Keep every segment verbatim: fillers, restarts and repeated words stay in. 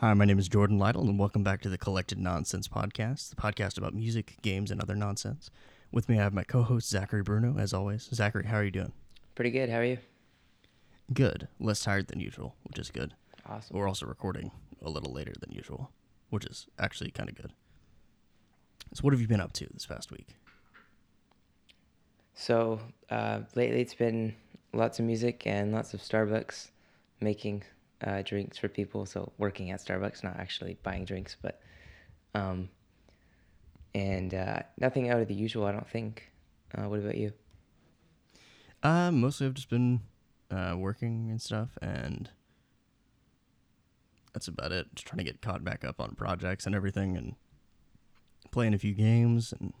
Hi, my name is Jordan Lytle, and welcome back to the Collected Nonsense Podcast, the podcast about music, games, and other nonsense. With me, I have my co-host, Zachary Bruno, as always. Zachary, how are you doing? Pretty good. How are you? Good. Less tired than usual, which is good. Awesome. We're also recording a little later than usual, which is actually kind of good. So what have you been up to this past week? So uh, lately, it's been lots of music and lots of Starbucks making Uh, drinks for people, so working at Starbucks, not actually buying drinks, but um, and uh, nothing out of the usual, I don't think. Uh, what about you? Uh, mostly I've just been uh, working and stuff, and that's about it. Just trying to get caught back up on projects and everything, and playing a few games and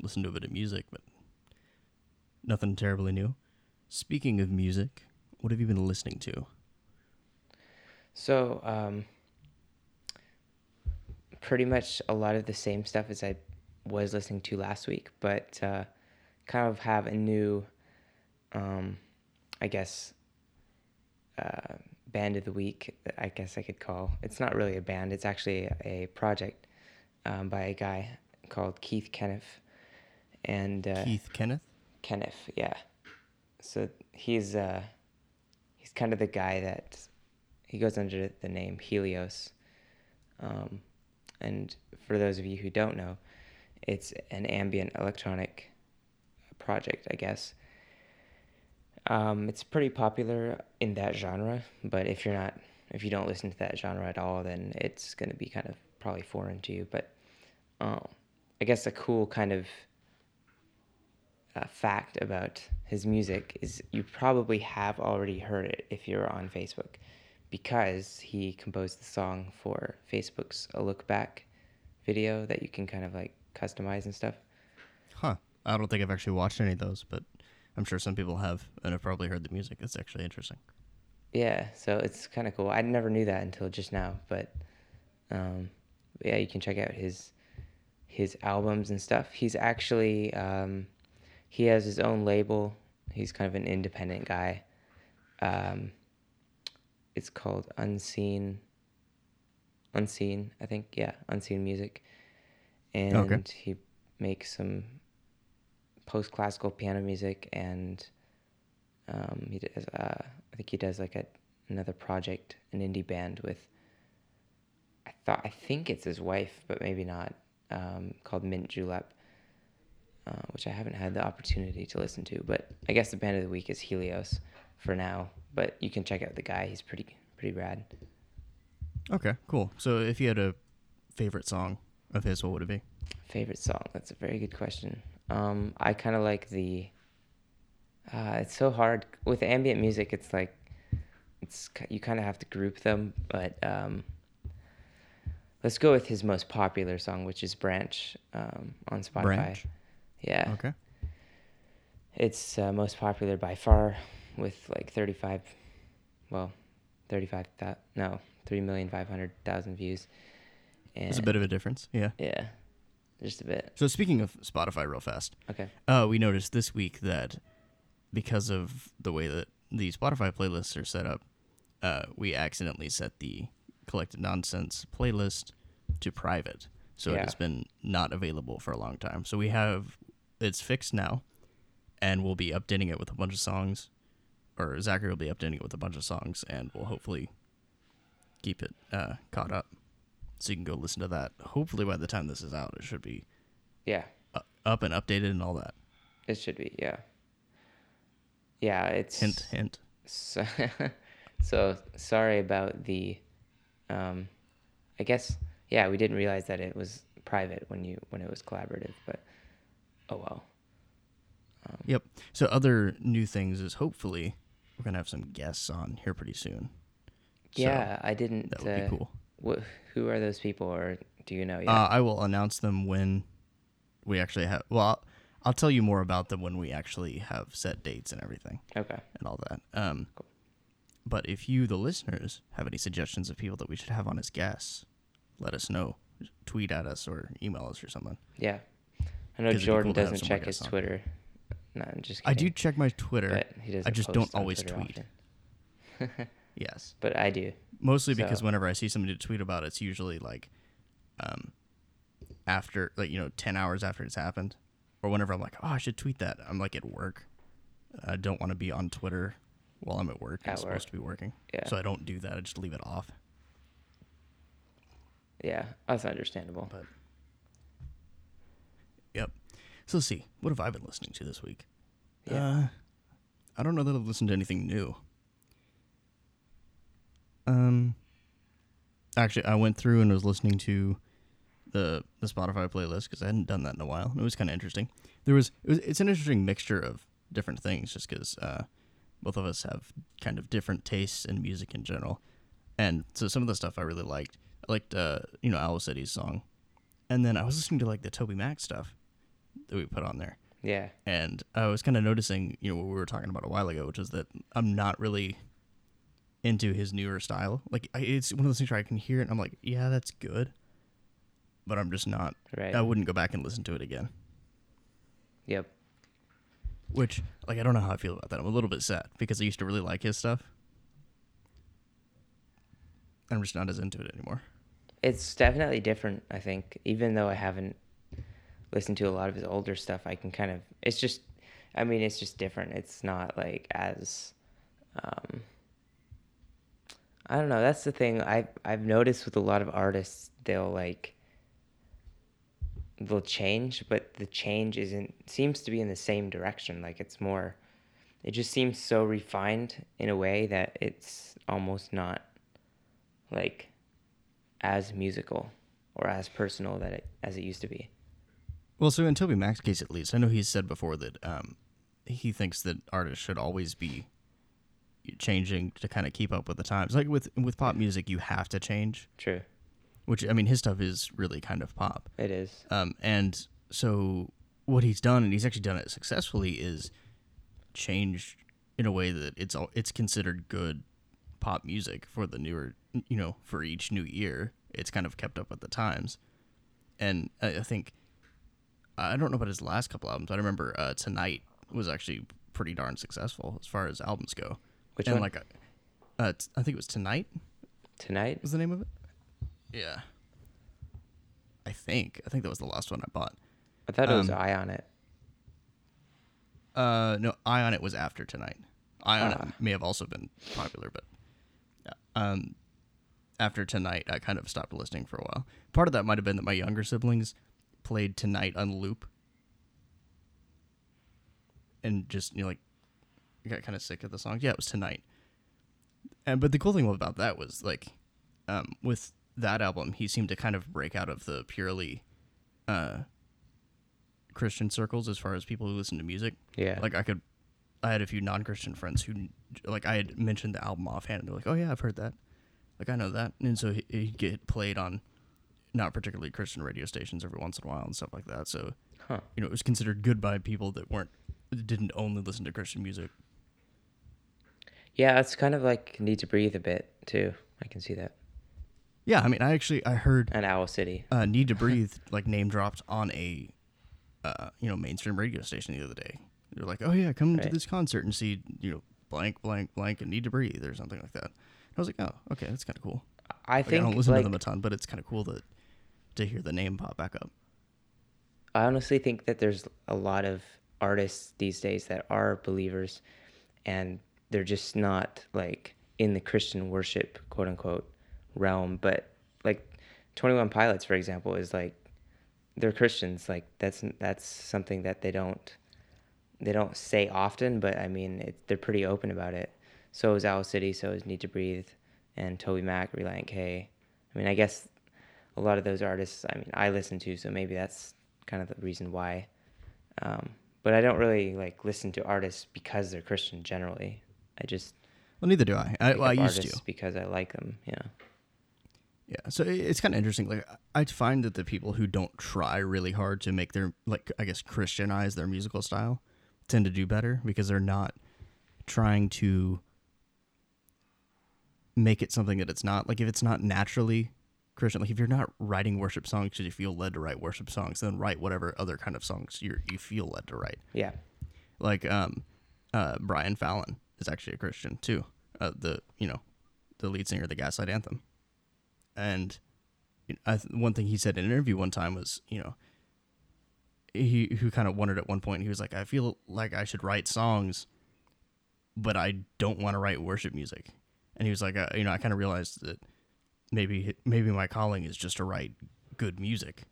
listen to a bit of music, but nothing terribly new. Speaking of music, what have you been listening to? So, um, pretty much a lot of the same stuff as I was listening to last week, but uh, kind of have a new, um, I guess, uh, band of the week, I guess I could call. It's not really a band, it's actually a project um, by a guy called Keith Kenneth. And, uh, Keith Kenneth? Kenneth, yeah. So he's, uh, he's kind of the guy that... He goes under the name Helios. Um, and for those of you who don't know, it's an ambient electronic project, I guess. Um, it's pretty popular in that genre, but if you're not, if you don't listen to that genre at all, then it's going to be kind of probably foreign to you. But uh, I guess a cool kind of uh, fact about his music is you probably have already heard it if you're on Facebook, because he composed the song for Facebook's A Look Back video that you can kind of like customize and stuff. Huh. I don't think I've actually watched any of those, but I'm sure some people have and have probably heard the music. It's actually interesting. Yeah, so it's kind of cool. I never knew that until just now, but um, yeah, you can check out his his albums and stuff. He's actually, um, he has his own label. He's kind of an independent guy. Um It's called Unseen, Unseen, I think, yeah, Unseen Music. And okay. He makes some post-classical piano music, and um, he does, uh, I think he does like a, another project, an indie band with, I thought, I think it's his wife, but maybe not, um, called Mint Julep, uh, which I haven't had the opportunity to listen to, but I guess the band of the week is Helios for now. But you can check out the guy. He's pretty pretty rad. Okay, cool. So if you had a favorite song of his, what would it be? Favorite song? That's a very good question. Um, I kind of like the... Uh, it's so hard. With ambient music, it's like... it's you kind of have to group them, but... Um, let's go with his most popular song, which is Branch um, on Spotify. Branch? Yeah. Okay. It's uh, most popular by far, with like thirty-five, well, thirty-five, no, three million five hundred thousand views. It's a bit of a difference, yeah. Yeah, just a bit. So speaking of Spotify real fast, okay. Uh, we noticed this week that because of the way that the Spotify playlists are set up, uh, we accidentally set the Collected Nonsense playlist to private. So yeah. It has been not available for a long time. So we have, it's fixed now, and we'll be updating it with a bunch of songs. Or Zachary will be updating it with a bunch of songs, and we'll hopefully keep it uh, caught up, so you can go listen to that. Hopefully, by the time this is out, it should be yeah up and updated and all that. It should be, yeah, yeah. It's hint, hint. So, so sorry about the, um, I guess yeah, we didn't realize that it was private when you when it was collaborative, but oh well. Um, yep. So other new things is hopefully. We're going to have some guests on here pretty soon. Yeah, so I didn't... That would uh, be cool. Wh- who are those people, or do you know yet? Uh, I will announce them when we actually have... Well, I'll, I'll tell you more about them when we actually have set dates and everything. Okay. And all that. Um, cool. But if you, the listeners, have any suggestions of people that we should have on as guests, let us know. Just tweet at us or email us or something. Yeah. I know Jordan cool doesn't check his on. Twitter. No, I'm just kidding. I do check my Twitter. But he doesn't I just don't always tweet. Yes. But I do. Mostly because so. whenever I see somebody tweet about it, it's usually like um, after, like, you know, ten hours after it's happened. Or whenever I'm like, oh, I should tweet that. I'm like at work. I don't want to be on Twitter while I'm at work. At I'm work. supposed to be working. Yeah. So I don't do that. I just leave it off. Yeah, that's understandable. But, yep. So let's see. What have I been listening to this week? Yeah. Uh, I don't know that I've listened to anything new. Um, actually, I went through and was listening to the the Spotify playlist because I hadn't done that in a while. It was kind of interesting. There was, it was it's an interesting mixture of different things, just because uh, both of us have kind of different tastes in music in general, and so some of the stuff I really liked. I liked uh, you know, Owl City's song, and then I was listening to like the Toby Mac stuff that we put on there. Yeah, and I was kind of noticing, you know, what we were talking about a while ago, which is that I'm not really into his newer style. Like, it's one of those things where I can hear it and I'm like, yeah, that's good, but I'm just not, right. I wouldn't go back and listen to it again. Yep. Which, like, I don't know how I feel about that. I'm a little bit sad because I used to really like his stuff. I'm just not as into it anymore. It's definitely different, I think. Even though I haven't listened to a lot of his older stuff, I can kind of, it's just, I mean, it's just different. It's not like as, um, I don't know. That's the thing I've, I've noticed with a lot of artists. They'll like, they'll change, but the change isn't, seems to be in the same direction. Like, it's more, it just seems so refined in a way that it's almost not like as musical or as personal that it, as it used to be. Well, so in Toby Mac's case, at least, I know he's said before that um, he thinks that artists should always be changing to kind of keep up with the times. Like with with pop music, you have to change. True. Which, I mean, his stuff is really kind of pop. It is. Um, and so what he's done, and he's actually done it successfully, is changed in a way that it's all, it's considered good pop music for the newer, you know, for each new year. It's kind of kept up with the times. And I, I think, I don't know about his last couple albums. I remember uh, Tonight was actually pretty darn successful as far as albums go. Which and one? Like a, uh, t- I think it was Tonight. Tonight was the name of it. Yeah, I think I think that was the last one I bought. I thought um, it was Eye on It. Uh, no, Eye on It was after Tonight. Eye on ah. It may have also been popular, but yeah. Um, after Tonight, I kind of stopped listening for a while. Part of that might have been that my younger siblings played Tonight on loop, and just, you know, like, I got kind of sick of the songs. Yeah, it was Tonight. And but the cool thing about that was, like, um, with that album, he seemed to kind of break out of the purely uh, Christian circles as far as people who listen to music. Yeah. Like, I could, I had a few non-Christian friends who, like, I had mentioned the album offhand, and they're like, oh, yeah, I've heard that. Like, I know that. And so he, he'd get played on not particularly Christian radio stations every once in a while and stuff like that. So, huh. you know, it was considered good by people that weren't, didn't only listen to Christian music. Yeah, it's kind of like Need to Breathe a bit, too. I can see that. Yeah, I mean, I actually, I heard... An Owl City. Uh, Need to Breathe, like, name-dropped on a, uh, you know, mainstream radio station the other day. They were like, oh, yeah, come right. to this concert and see, you know, blank, blank, blank, and Need to Breathe or something like that. And I was like, oh, okay, that's kind of cool. I like, think, I don't listen like, to them a ton, but it's kind of cool to, to hear the name pop back up. I honestly think that there's a lot of artists these days that are believers, and they're just not, like, in the Christian worship, quote-unquote, realm. But like Twenty One Pilots, for example, is like, they're Christians. Like, that's that's something that they don't they don't say often, but I mean, it, they're pretty open about it. So is Owl City, so is Need to Breathe, and Toby Mac, Relient K. I mean, I guess a lot of those artists, I mean, I listen to, so maybe that's kind of the reason why. Um, but I don't really like listen to artists because they're Christian generally. I just well, neither do I. I, well, I used to because I like them, you know. Yeah, so it's kind of interesting. Like, I find that the people who don't try really hard to make their, like, I guess, Christianize their musical style tend to do better because they're not trying to make it something that it's not. Like, if it's not naturally Christian, like, if you're not writing worship songs because you feel led to write worship songs, then write whatever other kind of songs you you feel led to write. Yeah. Like, um, uh, Brian Fallon is actually a Christian, too. Uh, the, you know, the lead singer of the Gaslight Anthem. And I th- one thing he said in an interview one time was, you know, he who kind of wondered at one point, he was like, I feel like I should write songs, but I don't want to write worship music. And he was like, I, you know, I kind of realized that maybe maybe my calling is just to write good music.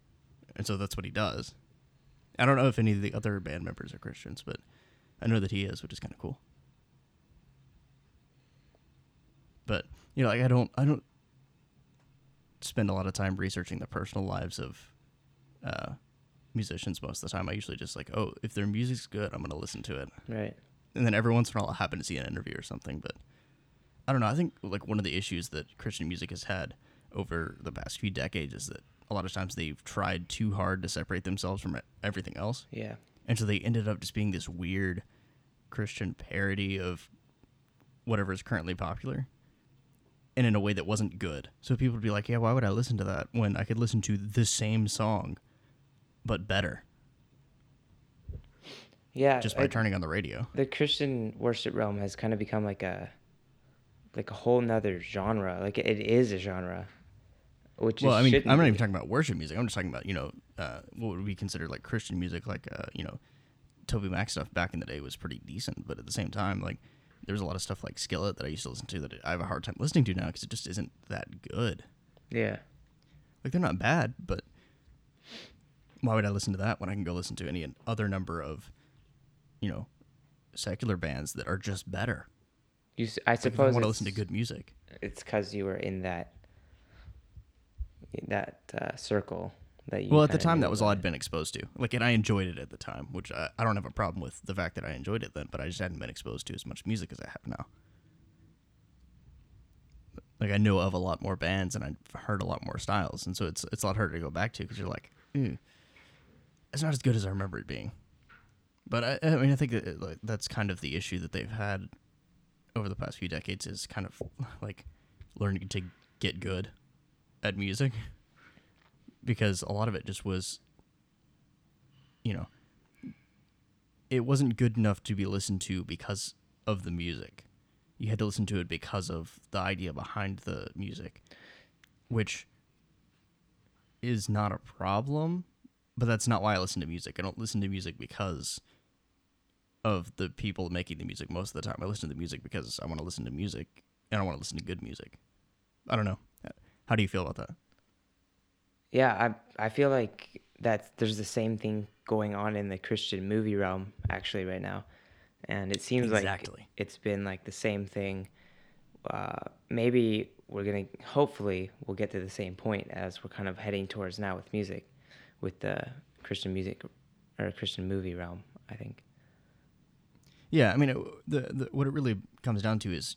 And so that's what he does. I don't know if any of the other band members are Christians, but I know that he is, which is kind of cool. But, you know, like I don't I don't spend a lot of time researching the personal lives of uh, musicians most of the time. I usually just like, oh, if their music's good, I'm going to listen to it. Right. And then every once in a while I'll happen to see an interview or something. But I don't know. I think like one of the issues that Christian music has had over the past few decades is that a lot of times they've tried too hard to separate themselves from everything else. Yeah. And so they ended up just being this weird Christian parody of whatever is currently popular. And in a way that wasn't good. So people would be like, yeah, why would I listen to that when I could listen to the same song, but better? Yeah. Just by I, turning on the radio. The Christian worship realm has kind of become like a, like a whole nother genre. Like it is a genre. Which well, I mean, I'm not even talking about worship music. I'm just talking about, you know, uh, what would we consider like Christian music? Like, uh, you know, Toby Mac stuff back in the day was pretty decent. But at the same time, like, there's a lot of stuff like Skillet that I used to listen to that I have a hard time listening to now because it just isn't that good. Yeah. Like, they're not bad, but why would I listen to that when I can go listen to any other number of, you know, secular bands that are just better? You, I suppose like, I want to listen to good music. It's because you were in that that uh, circle that you... Well, at the time, that was all I'd been exposed to. Like, and I enjoyed it at the time, which I, I don't have a problem with the fact that I enjoyed it then, but I just hadn't been exposed to as much music as I have now. Like, I know of a lot more bands, and I've heard a lot more styles, and so it's it's a lot harder to go back to, because you're like, mm, it's not as good as I remember it being. But, I, I mean, I think that, like, that's kind of the issue that they've had over the past few decades is kind of, like, learning to get good at music. Because a lot of it just was, you know, it wasn't good enough to be listened to because of the music. You had to listen to it because of the idea behind the music, which is not a problem, but that's not why I listen to music. I don't listen to music because of the people making the music most of the time. I listen to the music because I want to listen to music, and I want to listen to good music. I don't know. How do you feel about that? Yeah, I I feel like that's, there's the same thing going on in the Christian movie realm, actually, right now. And it seems exactly. like it's been like the same thing. Uh, maybe we're going to, hopefully, we'll get to the same point as we're kind of heading towards now with music, with the Christian music or Christian movie realm, I think. Yeah, I mean, it, the, the what it really comes down to is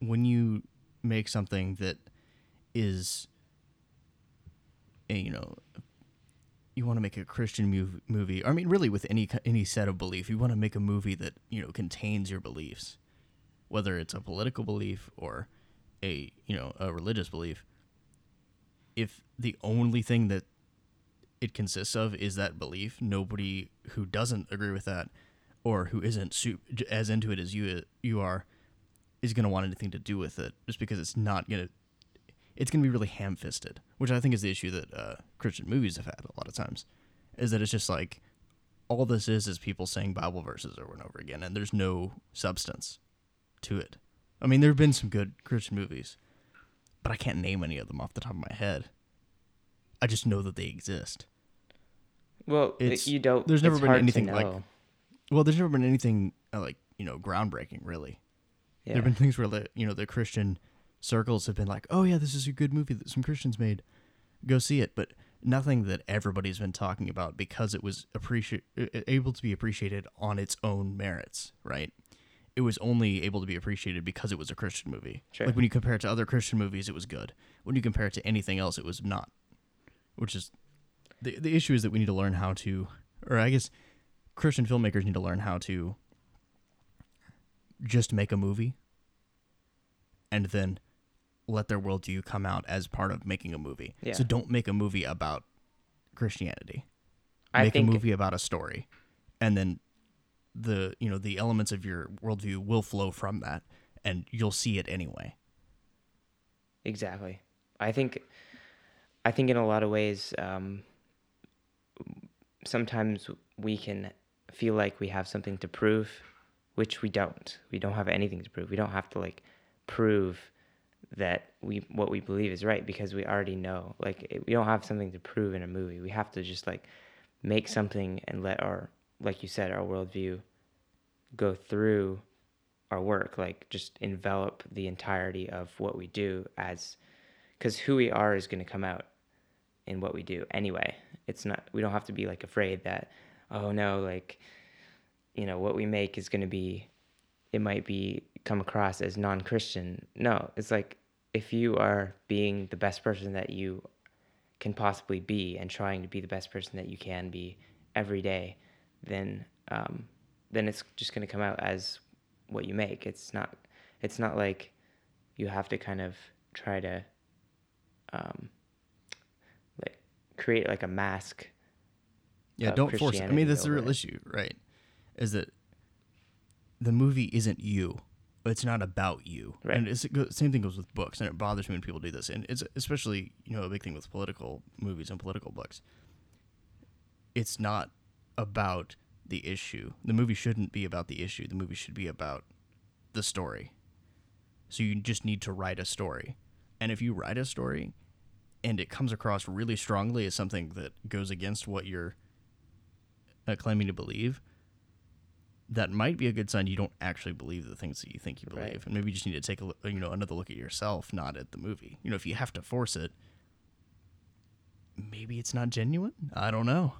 when you make something that is... You know, you want to make a Christian movie. I mean, really, with any any set of belief, you want to make a movie that, you know, contains your beliefs, whether it's a political belief or a, you know, a religious belief. If the only thing that it consists of is that belief, nobody who doesn't agree with that or who isn't as into it as you you are is going to want anything to do with it, just because it's not going to. It's going to be really ham-fisted, which I think is the issue that uh, Christian movies have had a lot of times, is that it's just like, all this is is people saying Bible verses over and over again, and there's no substance to it. I mean, there have been some good Christian movies, but I can't name any of them off the top of my head. I just know that they exist. Well, it's, you don't... There's never been anything like... Well, there's never been anything uh, like, you know, groundbreaking, really. Yeah. There have been things where, the, you know, the Christian... circles have been like, oh yeah, this is a good movie that some Christians made, go see it, but nothing that everybody's been talking about because it was appreciate able to be appreciated on its own merits, right? It was only able to be appreciated because it was a Christian movie. Sure. Like when you compare it to other Christian movies, it was good. When you compare it to anything else, it was not. Which is the the issue is that we need to learn how to, or I guess Christian filmmakers need to learn how to just make a movie and then let their worldview come out as part of making a movie. Yeah. So don't make a movie about Christianity. I make think a movie about a story, and then the you know the elements of your worldview will flow from that, and you'll see it anyway. Exactly. I think, I think in a lot of ways, um, sometimes we can feel like we have something to prove, which we don't. We don't have anything to prove. We don't have to like prove that we what we believe is right because we already know. Like we don't have something to prove in a movie. We have to just like make something and let our, like you said, our worldview go through our work, like just envelop the entirety of what we do as, because who we are is going to come out in what we do anyway. It's not, we don't have to be like afraid that, oh no, like, you know, what we make is going to be, it might be come across as non-Christian. No, it's like, if you are being the best person that you can possibly be and trying to be the best person that you can be every day, then, um, then it's just going to come out as what you make. It's not, it's not like you have to kind of try to, um, like create like a mask. Yeah. Don't force it. I mean, that's the real issue, right? Is that the movie isn't you, it's not about you. Right. And it's the same thing goes with books, and it bothers me when people do this. And it's especially, you know, a big thing with political movies and political books. It's not about the issue. The movie shouldn't be about the issue. The movie should be about the story. So you just need to write a story. And if you write a story and it comes across really strongly as something that goes against what you're uh, claiming to believe, that might be a good sign you don't actually believe the things that you think you believe. Right. And maybe you just need to take a look, you know, another look at yourself, not at the movie. You know, if you have to force it, maybe it's not genuine. I don't know.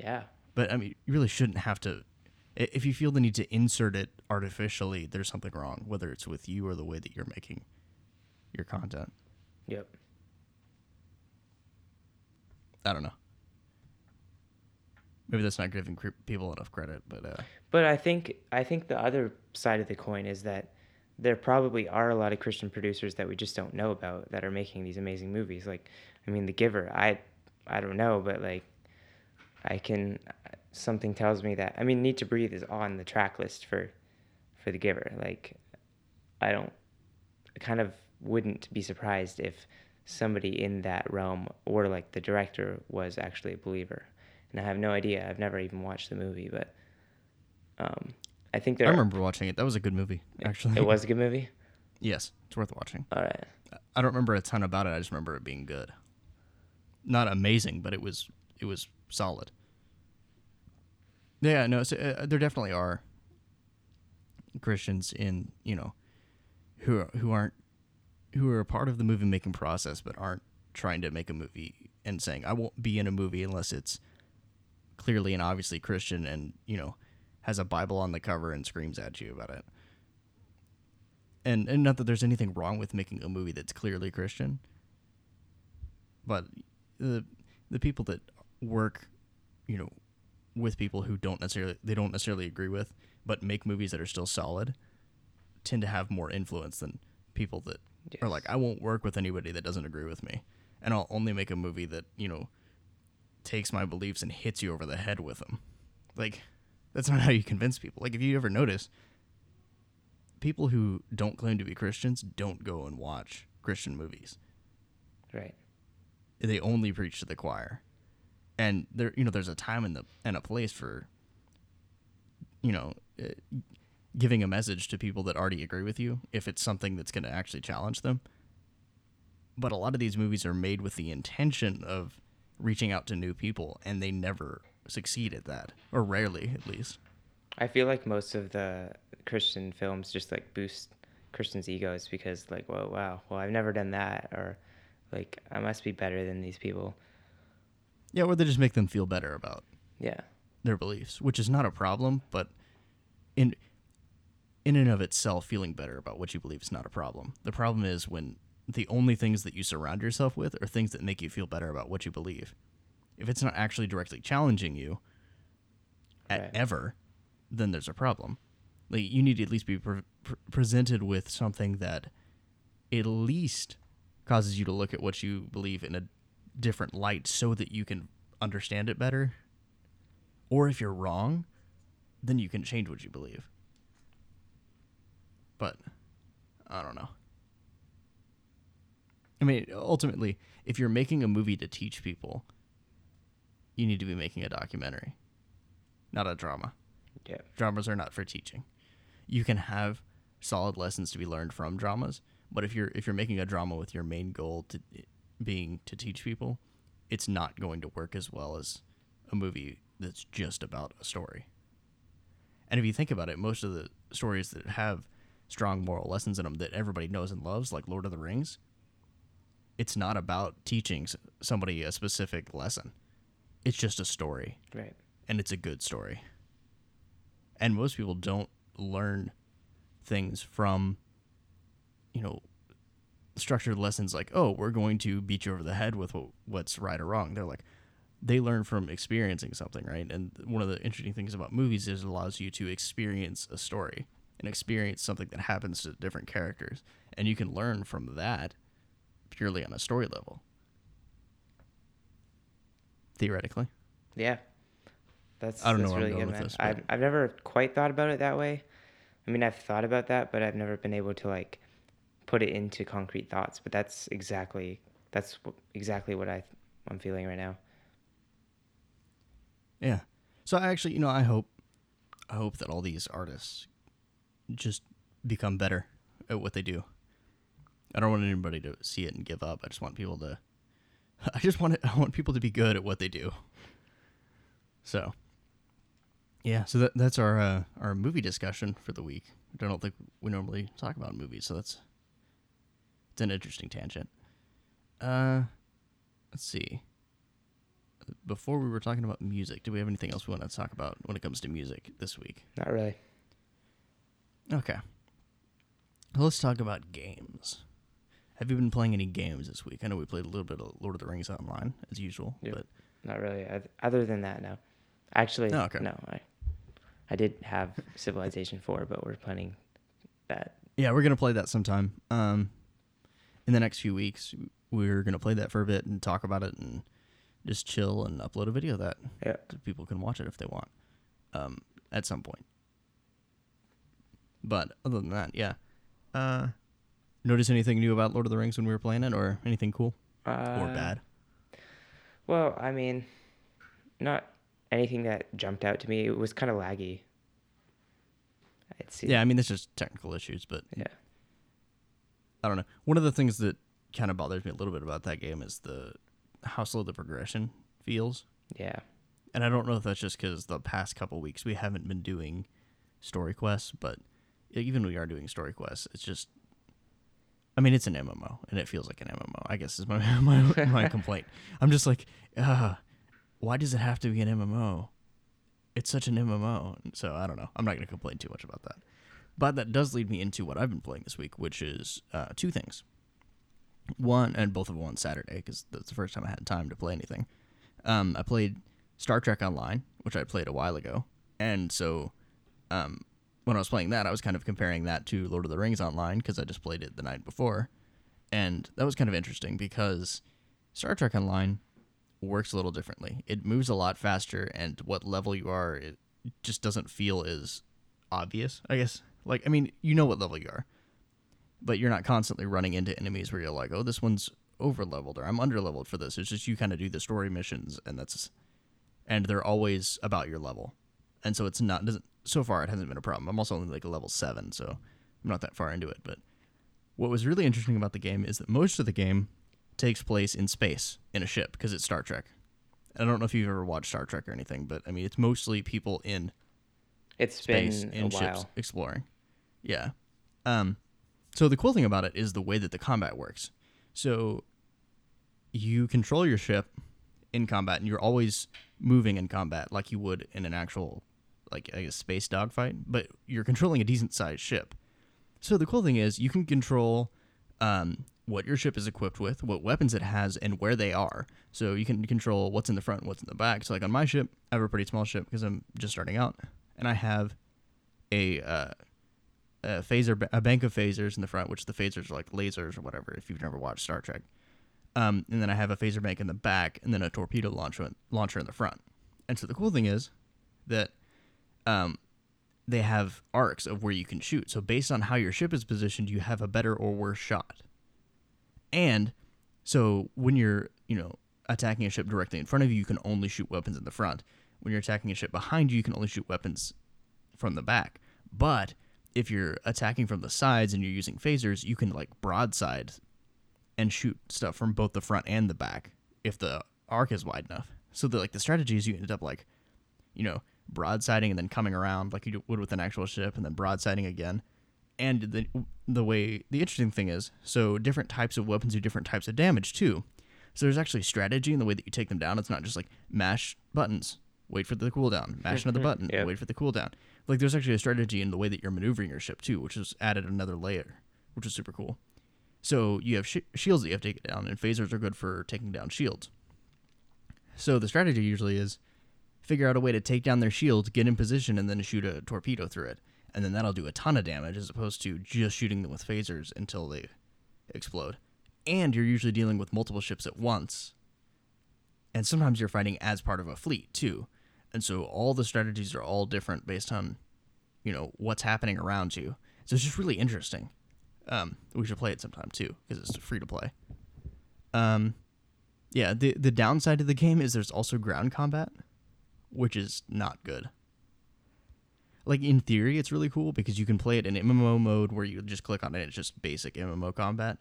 Yeah. But I mean, you really shouldn't have to. If you feel the need to insert it artificially, there's something wrong, whether it's with you or the way that you're making your content. Yep. I don't know. Maybe that's not giving people enough credit, but. Uh. But I think I think the other side of the coin is that there probably are a lot of Christian producers that we just don't know about that are making these amazing movies. Like, I mean, The Giver. I, I don't know, but like. I can, something tells me that, I mean, Need to Breathe is on the track list for, for The Giver. Like, I don't, I kind of wouldn't be surprised if somebody in that realm or like the director was actually a believer. And I have no idea. I've never even watched the movie, but um, I think there I remember are, watching it. That was a good movie, actually. It was a good movie? Yes. It's worth watching. All right. I don't remember a ton about it. I just remember it being good. Not amazing, but it was, it was solid. Yeah, no, so, uh, there definitely are Christians in, you know, who are, who aren't, who are a part of the movie making process, but aren't trying to make a movie and saying, I won't be in a movie unless it's clearly and obviously Christian and, you know, has a Bible on the cover and screams at you about it. And, and not that there's anything wrong with making a movie that's clearly Christian, but the, the people that work, you know, with people who don't necessarily, they don't necessarily agree with, but make movies that are still solid, tend to have more influence than people that yes. are like, I won't work with anybody that doesn't agree with me. And I'll only make a movie that, you know, takes my beliefs and hits you over the head with them. Like, that's not how you convince people. Like, if you ever notice, people who don't claim to be Christians don't go and watch Christian movies. Right. They only preach to the choir. And there, you know, there's a time and the and a place for, you know, uh, giving a message to people that already agree with you if it's something that's going to actually challenge them. But a lot of these movies are made with the intention of reaching out to new people, and they never succeed at that, or rarely, at least. I feel like most of the Christian films just like boost Christians' egos because, like, well, wow, well, I've never done that, or like, I must be better than these people. Yeah, or they just make them feel better about yeah. their beliefs, which is not a problem, but in in and of itself, feeling better about what you believe is not a problem. The problem is when the only things that you surround yourself with are things that make you feel better about what you believe. If it's not actually directly challenging you at right. ever, then there's a problem. Like, you need to at least be pre- pre- presented with something that at least causes you to look at what you believe in a different light so that you can understand it better. Or if you're wrong, then you can change what you believe. But I don't know. I mean, ultimately, if you're making a movie to teach people, you need to be making a documentary, not a drama. Yeah. Dramas are not for teaching. You can have solid lessons to be learned from dramas, but if you're if you're making a drama with your main goal to being to teach people, it's not going to work as well as a movie that's just about a story. And if you think about it, most of the stories that have strong moral lessons in them that everybody knows and loves, like Lord of the Rings, it's not about teaching somebody a specific lesson. It's just a story. Right. And it's a good story. And most people don't learn things from, you know, structured lessons like, oh, we're going to beat you over the head with what, what's right or wrong. They're like, they learn from experiencing something, right? And one of the interesting things about movies is it allows you to experience a story and experience something that happens to different characters. And you can learn from that purely on a story level. Theoretically. Yeah. That's, I don't that's know really good, man. This, I've, I've never quite thought about it that way. I mean, I've thought about that, but I've never been able to, like, put it into concrete thoughts. But that's exactly that's exactly what I, I'm feeling right now. Yeah. So I actually, you know, I hope I hope that all these artists just become better at what they do. I don't want anybody to see it and give up. I just want people to I just want it, I want people to be good at what they do. So, yeah, so that that's our uh, our movie discussion for the week. I don't think we normally talk about movies, so that's it's an interesting tangent. Uh, let's see. Before we were talking about music, do we have anything else we want to talk about when it comes to music this week? Not really. Okay. Well, let's talk about games. Have you been playing any games this week? I know we played a little bit of Lord of the Rings Online, as usual. Yep. But not really. Other than that, no. Actually, oh, okay. no. I I did have Civilization four, but we're planning that. Yeah, we're going to play that sometime. Um, in the next few weeks, we're going to play that for a bit and talk about it and just chill and upload a video of that. Yeah. So people can watch it if they want um, at some point. But other than that, yeah. Uh, notice anything new about Lord of the Rings when we were playing it, or anything cool uh, or bad? Well, I mean, not anything that jumped out to me. It was kind of laggy. I'd see. Yeah, I mean, there's just technical issues, but yeah, I don't know. One of the things that kind of bothers me a little bit about that game is the how slow the progression feels. Yeah, and I don't know if that's just because the past couple weeks we haven't been doing story quests, but even we are doing story quests, it's just. I mean, it's an M M O, and it feels like an M M O, I guess is my my, my complaint. I'm just like, uh, why does it have to be an M M O? It's such an M M O. So I don't know. I'm not going to complain too much about that. But that does lead me into what I've been playing this week, which is uh, two things. One, and both of them on Saturday, because that's the first time I had time to play anything. Um, I played Star Trek Online, which I played a while ago. And so um when I was playing that, I was kind of comparing that to Lord of the Rings Online because I just played it the night before. And that was kind of interesting because Star Trek Online works a little differently. It moves a lot faster, and what level you are, it just doesn't feel as obvious, I guess. Like, I mean, you know what level you are, but you're not constantly running into enemies where you're like, oh, this one's over-leveled or I'm under-leveled for this. It's just you kind of do the story missions, and that's, and they're always about your level. And so it's not, doesn't, so far it hasn't been a problem. I'm also only like a level seven, so I'm not that far into it. But what was really interesting about the game is that most of the game takes place in space, in a ship, because it's Star Trek. I don't know if you've ever watched Star Trek or anything, but I mean, it's mostly people in it's space, been in a ships while. Exploring. Yeah. Um, so the cool thing about it is the way that the combat works. So you control your ship in combat, and you're always moving in combat like you would in an actual, like, I guess, space dogfight, but you're controlling a decent-sized ship. So the cool thing is you can control um, what your ship is equipped with, what weapons it has, and where they are. So you can control what's in the front and what's in the back. So, like, on my ship, I have a pretty small ship because I'm just starting out, and I have a, uh, a phaser, a bank of phasers in the front, which the phasers are like lasers or whatever, if you've never watched Star Trek. Um, and then I have a phaser bank in the back, and then a torpedo launcher, launcher in the front. And so the cool thing is that Um, they have arcs of where you can shoot. So based on how your ship is positioned, you have a better or worse shot. And So when you're, you know, attacking a ship directly in front of you, you can only shoot weapons in the front. When you're attacking a ship behind you, you can only shoot weapons from the back. But if you're attacking from the sides and you're using phasers, you can like broadside and shoot stuff from both the front and the back if the arc is wide enough. So the, like the strategy is you end up like, you know, broadsiding and then coming around like you would with an actual ship and then broadsiding again. And the the way the interesting thing is, so different types of weapons do different types of damage too. So there's actually strategy in the way that you take them down. It's not just like mash buttons, wait for the cooldown, mash another button, yep. wait for the cooldown. Like there's actually a strategy in the way that you're maneuvering your ship too, which has added another layer, which is super cool. So you have sh- shields that you have to take down, and phasers are good for taking down shields. So the strategy usually is figure out a way to take down their shield, get in position, and then shoot a torpedo through it. And then that'll do a ton of damage as opposed to just shooting them with phasers until they explode. And you're usually dealing with multiple ships at once. And sometimes you're fighting as part of a fleet, too. And so all the strategies are all different based on, you know, what's happening around you. So it's just really interesting. Um, we should play it sometime, too, because it's free to play. Um, yeah, the, the downside of the game is there's also ground combat, which is not good. Like, in theory, it's really cool because you can play it in M M O mode where you just click on it. It's just basic M M O combat.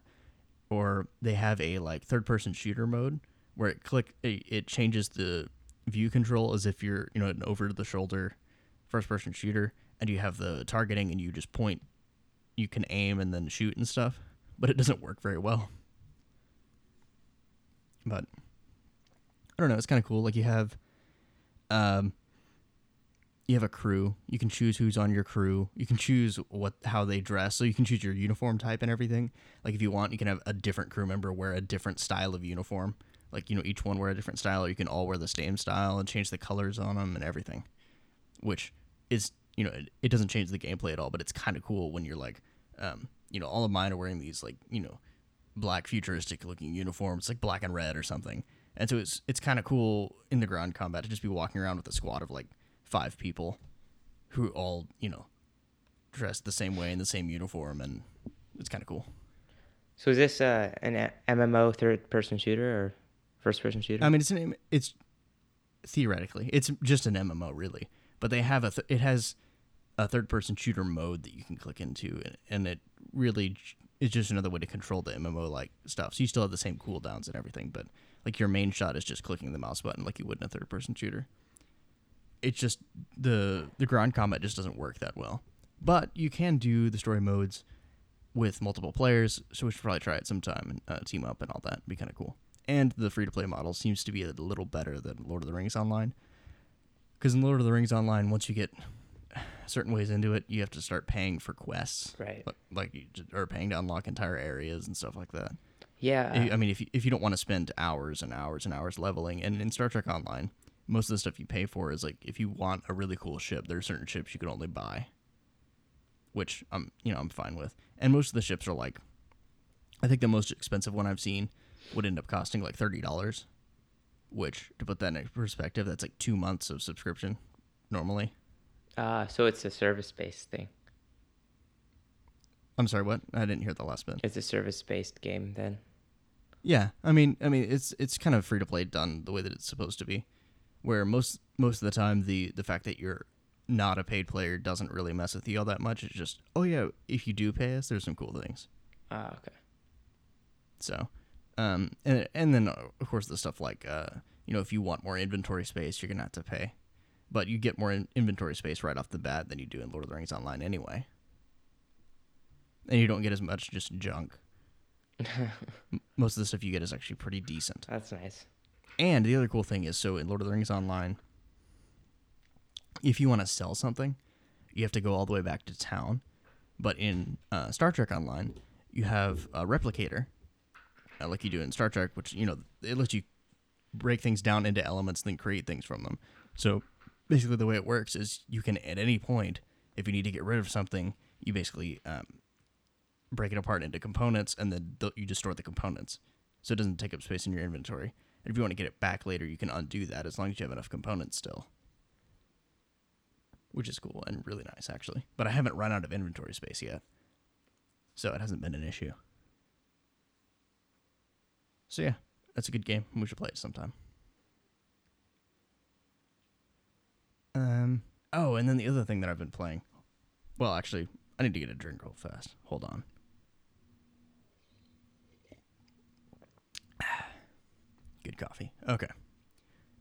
Or they have a, like, third-person shooter mode where it click it changes the view control as if you're, you know, an over-the-shoulder first-person shooter. And you have the targeting and you just point. You can aim and then shoot and stuff. But it doesn't work very well. But, I don't know. It's kind of cool. Like, you have... um. You have a crew. You can choose who's on your crew. You can choose what how they dress. So you can choose your uniform type and everything. Like if you want, you can have a different crew member wear a different style of uniform. Like, you know, each one wear a different style, or you can all wear the same style and change the colors on them and everything. Which is, you know, it, it doesn't change the gameplay at all, but it's kind of cool when you're like, um, you know, all of mine are wearing these like, you know, black futuristic looking uniforms, like black and red or something. And so it's it's kind of cool in the ground combat to just be walking around with a squad of like five people who all, you know, dressed the same way in the same uniform, and it's kind of cool. So is this uh, an M M O third-person shooter or first-person shooter? I mean, it's an it's theoretically it's just an M M O really, but they have a th- it has a third-person shooter mode that you can click into, and, and it really is just another way to control the M M O like stuff. So you still have the same cooldowns and everything, but like your main shot is just clicking the mouse button like you would in a third-person shooter. It's just the the ground combat just doesn't work that well. But you can do the story modes with multiple players, so we should probably try it sometime and uh, team up and all that. It'd be kind of cool. And the free-to-play model seems to be a little better than Lord of the Rings Online. Because in Lord of the Rings Online, once you get certain ways into it, you have to start paying for quests. Right. Like, you are paying to unlock entire areas and stuff like that. Yeah. I mean, if you, if you don't want to spend hours and hours and hours leveling, and in Star Trek Online... most of the stuff you pay for is, like, if you want a really cool ship, there are certain ships you can only buy, which I'm, you know, I'm fine with. And most of the ships are, like, I think the most expensive one I've seen would end up costing, like, thirty dollars, which, to put that in perspective, that's, like, two months of subscription normally. Uh, so it's a service-based thing. I'm sorry, what? I didn't hear the last bit. It's a service-based game, then. Yeah, I mean, I mean, it's it's kind of free-to-play done the way that it's supposed to be. Where most most of the time, the, the fact that you're not a paid player doesn't really mess with you all that much. It's just, oh, yeah, if you do pay us, there's some cool things. Ah, uh, okay. So, um, and, and then, of course, the stuff like, uh, you know, if you want more inventory space, you're going to have to pay. But you get more in- inventory space right off the bat than you do in Lord of the Rings Online anyway. And you don't get as much just junk. Most of the stuff you get is actually pretty decent. That's nice. And the other cool thing is, so in Lord of the Rings Online, if you want to sell something, you have to go all the way back to town. But in uh, Star Trek Online, you have a replicator, uh, like you do in Star Trek, which, you know, it lets you break things down into elements and then create things from them. So basically the way it works is you can, at any point, if you need to get rid of something, you basically um, break it apart into components, and then th- you just store the components. So it doesn't take up space in your inventory. If you want to get it back later, you can undo that as long as you have enough components still. Which is cool and really nice, actually. But I haven't run out of inventory space yet. So it hasn't been an issue. So yeah, that's a good game. We should play it sometime. Um. Oh, and then the other thing that I've been playing. Well, actually, I need to get a drink real fast. Hold on. Good coffee. Okay.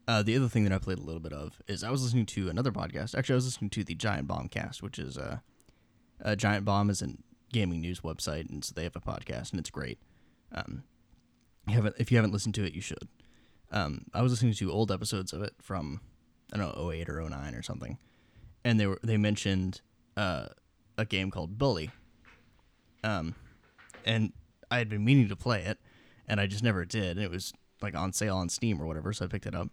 Uh, the other thing that I played a little bit of is I was listening to another podcast. Actually, I was listening to the Giant Bombcast, which is uh, a Giant Bomb is a gaming news website, and so they have a podcast, and it's great. Um, you haven't if you haven't listened to it, you should. Um, I was listening to old episodes of it from, I don't know, oh eight or oh nine or something, and they were they mentioned uh, a game called Bully, um, and I had been meaning to play it, and I just never did, and it was like on sale on Steam or whatever, so I picked it up.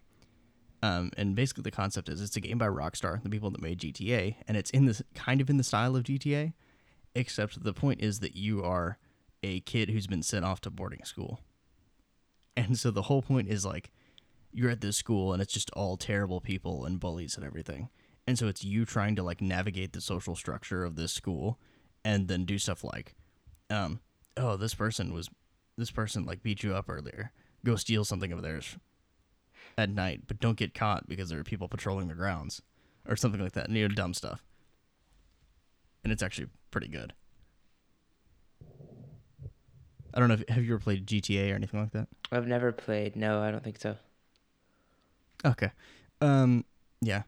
Um, and basically the concept is it's a game by Rockstar, the people that made G T A, and it's in this kind of in the style of G T A, except the point is that you are a kid who's been sent off to boarding school. And so the whole point is like you're at this school and it's just all terrible people and bullies and everything. And so it's you trying to like navigate the social structure of this school and then do stuff like, um, oh, this person was this person like beat you up earlier. Go steal something of theirs at night, but don't get caught because there are people patrolling the grounds or something like that. And, you know, dumb stuff. And it's actually pretty good. I don't know. If, have you ever played G T A or anything like that? I've never played. No, I don't think so. Okay. Um, yeah.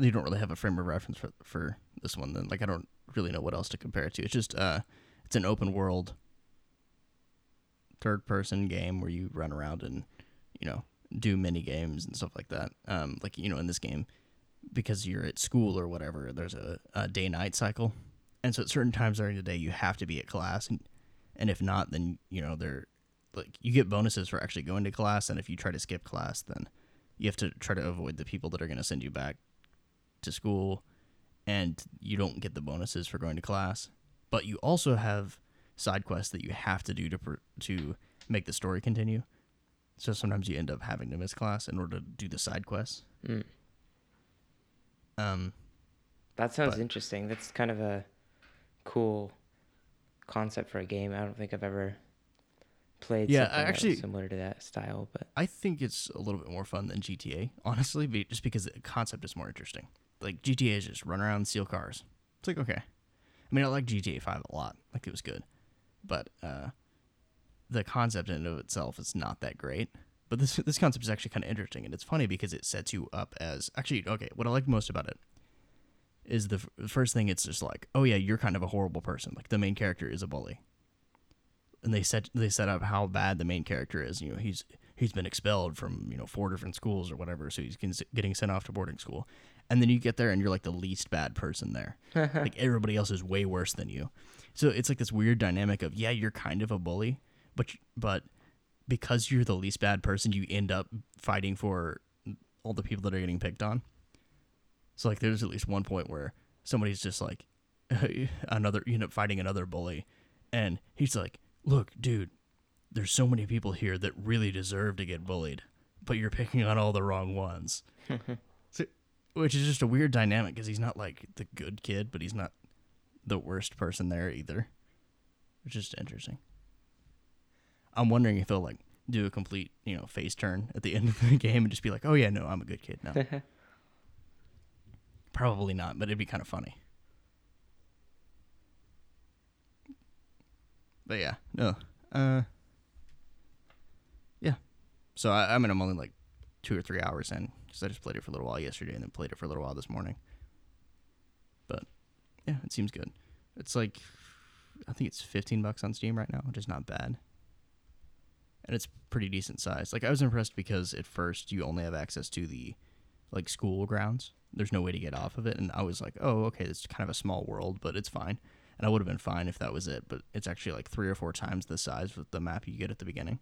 You don't really have a frame of reference for, for this one then. Like, I don't really know what else to compare it to. It's just, uh, it's an open world third person game where you run around and, you know, do mini games and stuff like that. Um, like, you know, in this game, because you're at school or whatever, there's a, a day-night cycle. And so at certain times during the day, you have to be at class. And, and if not, then, you know, they're like, you get bonuses for actually going to class. And if you try to skip class, then you have to try to avoid the people that are going to send you back to school. And you don't get the bonuses for going to class. But you also have side quests that you have to do to to make the story continue. So sometimes you end up having to miss class in order to do the side quests. Mm. Um, that sounds but, interesting. That's kind of a cool concept for a game. I don't think I've ever played yeah, something actually, similar to that style. But I think it's a little bit more fun than G T A, honestly, just because the concept is more interesting. Like, G T A is just run around and steal cars. It's like, okay. I mean, I like G T A five a lot. Like, it was good. But, uh... the concept in and of itself is not that great, but this this concept is actually kind of interesting, and it's funny because it sets you up as actually okay. What I like most about it is the f- first thing. It's just like, oh yeah, you're kind of a horrible person. Like the main character is a bully, and they set they set up how bad the main character is. You know, he's he's been expelled from you know four different schools or whatever, so he's getting sent off to boarding school, and then you get there and you're like the least bad person there. Like everybody else is way worse than you. So it's like this weird dynamic of yeah, you're kind of a bully. But but because you're the least bad person, you end up fighting for all the people that are getting picked on. So, like, there's at least one point where somebody's just, like, another, you end up fighting another bully. And he's like, look, dude, there's so many people here that really deserve to get bullied, but you're picking on all the wrong ones. So, which is just a weird dynamic because he's not, like, the good kid, but he's not the worst person there either. Which is interesting. I'm wondering if they'll, like, do a complete, you know, face turn at the end of the game and just be like, oh, yeah, no, I'm a good kid now. Probably not, but it'd be kind of funny. But, yeah, no. Uh, yeah. So, I, I mean, I'm only, like, two or three hours in because I just played it for a little while yesterday and then played it for a little while this morning. But, yeah, it seems good. It's, like, I think it's fifteen bucks on Steam right now, which is not bad. And it's pretty decent size. Like, I was impressed because at first you only have access to the, like, school grounds. There's no way to get off of it. And I was like, oh, okay, it's kind of a small world, but it's fine. And I would have been fine if that was it. But it's actually, like, three or four times the size of the map you get at the beginning.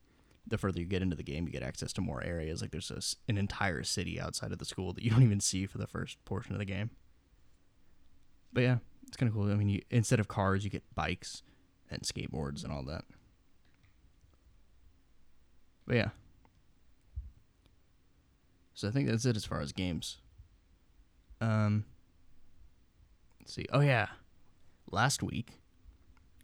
The further you get into the game, you get access to more areas. Like, there's a, an entire city outside of the school that you don't even see for the first portion of the game. But, yeah, it's kind of cool. I mean, you, instead of cars, you get bikes and skateboards and all that. But yeah. So I think that's it as far as games. Um, let's see. Oh yeah. Last week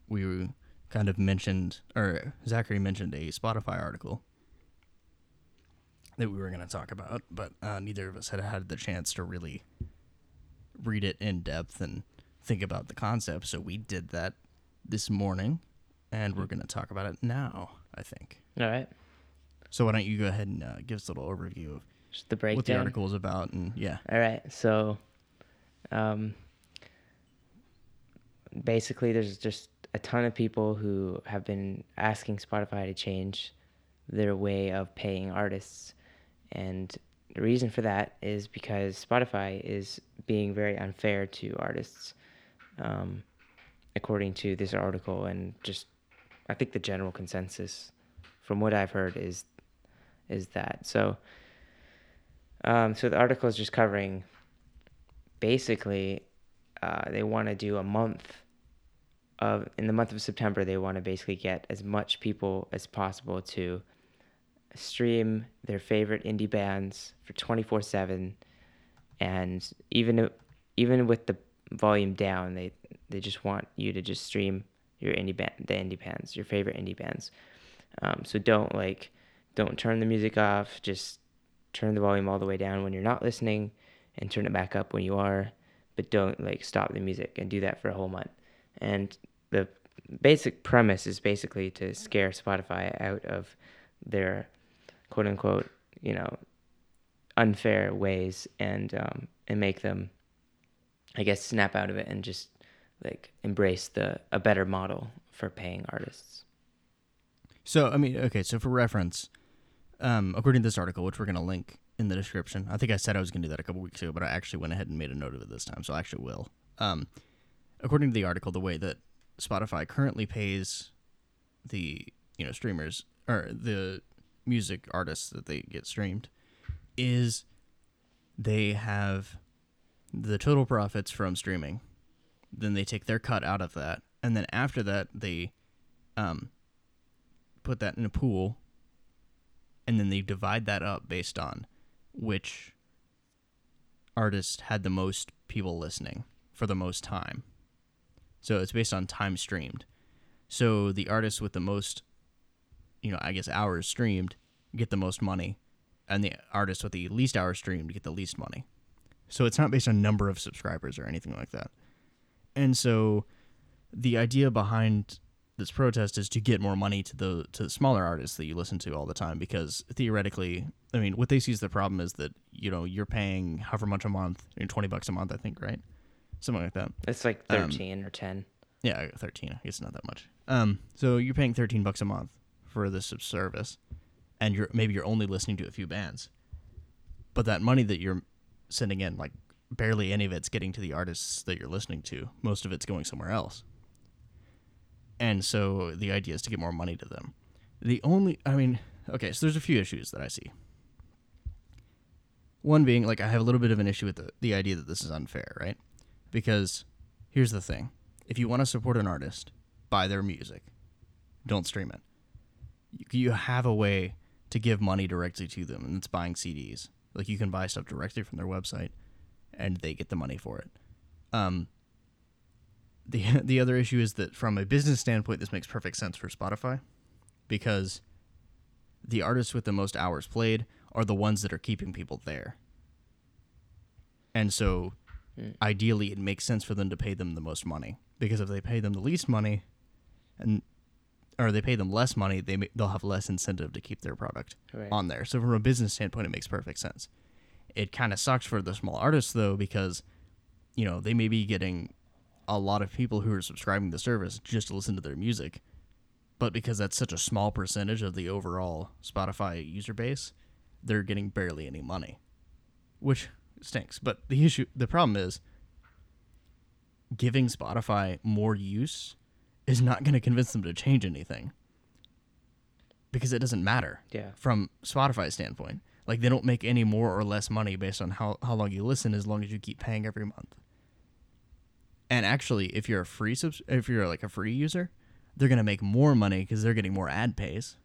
we kind of mentioned, or Zachary mentioned a Spotify article that we were going to talk about, but uh, neither of us had had the chance to really read it in depth and think about the concept. So we did that this morning, and we're going to talk about it now, I think. All right. So why don't you go ahead and uh, give us a little overview of Just the breakdown. What the article is about. And yeah. All right. So um, basically there's just a ton of people who have been asking Spotify to change their way of paying artists. And the reason for that is because Spotify is being very unfair to artists, um, according to this article. And just, I think the general consensus from what I've heard is, is that. So, um, so the article is just covering, basically, uh, they want to do a month of, in the month of September, they want to basically get as much people as possible to stream their favorite indie bands for twenty-four seven. And even, even with the volume down, they, they just want you to just stream your indie band, the indie bands, your favorite indie bands. Um, so don't like, don't turn the music off. Just turn the volume all the way down when you're not listening and turn it back up when you are, but don't like stop the music, and do that for a whole month. And the basic premise is basically to scare Spotify out of their quote unquote, you know, unfair ways, and, um, and make them, I guess, snap out of it and just like embrace the, a better model for paying artists. So, I mean, okay, so for reference, um, according to this article, which we're going to link in the description, I think I said I was going to do that a couple weeks ago, but I actually went ahead and made a note of it this time, so I actually will. Um, according to the article, the way that Spotify currently pays the, you know, streamers, or the music artists that they get streamed, is they have the total profits from streaming, then they take their cut out of that, and then after that, they... um. put that in a pool, and then they divide that up based on which artist had the most people listening for the most time. So it's based on time streamed. So the artists with the most, you know, I guess hours streamed get the most money, and the artists with the least hours streamed get the least money. So it's not based on number of subscribers or anything like that. And so the idea behind this protest is to get more money to the to the smaller artists that you listen to all the time, because theoretically, I mean, what they see is the problem is that, you know, you're paying however much a month, I mean, twenty bucks a month, I think, right? Something like that. It's like thirteen um, or ten. Yeah, thirteen. I guess not that much. Um, so you're paying thirteen bucks a month for this service, and you're maybe you're only listening to a few bands, but that money that you're sending in, like, barely any of it's getting to the artists that you're listening to. Most of it's going somewhere else. And so the idea is to get more money to them. The only, I mean, okay, so there's a few issues that I see. One being, like, I have a little bit of an issue with the, the idea that this is unfair, right? Because here's the thing. If you want to support an artist, buy their music. Don't stream it. You have a way to give money directly to them, and it's buying C Ds. Like, you can buy stuff directly from their website, and they get the money for it. Um... The the other issue is that from a business standpoint, this makes perfect sense for Spotify, because the artists with the most hours played are the ones that are keeping people there. And so mm. ideally, it makes sense for them to pay them the most money, because if they pay them the least money, and or they pay them less money, they may, they'll have less incentive to keep their product right. on there. So from a business standpoint, it makes perfect sense. It kind of sucks for the small artists, though, because, you know, they may be getting a lot of people who are subscribing to the service just to listen to their music, but because that's such a small percentage of the overall Spotify user base, they're getting barely any money, which stinks. But the issue, the problem is, giving Spotify more use is not going to convince them to change anything, because it doesn't matter. Yeah. From Spotify's standpoint, like, they don't make any more or less money based on how, how long you listen, as long as you keep paying every month. And actually, if you're a free subs- if you're like a free user, they're gonna make more money because they're getting more ad pays.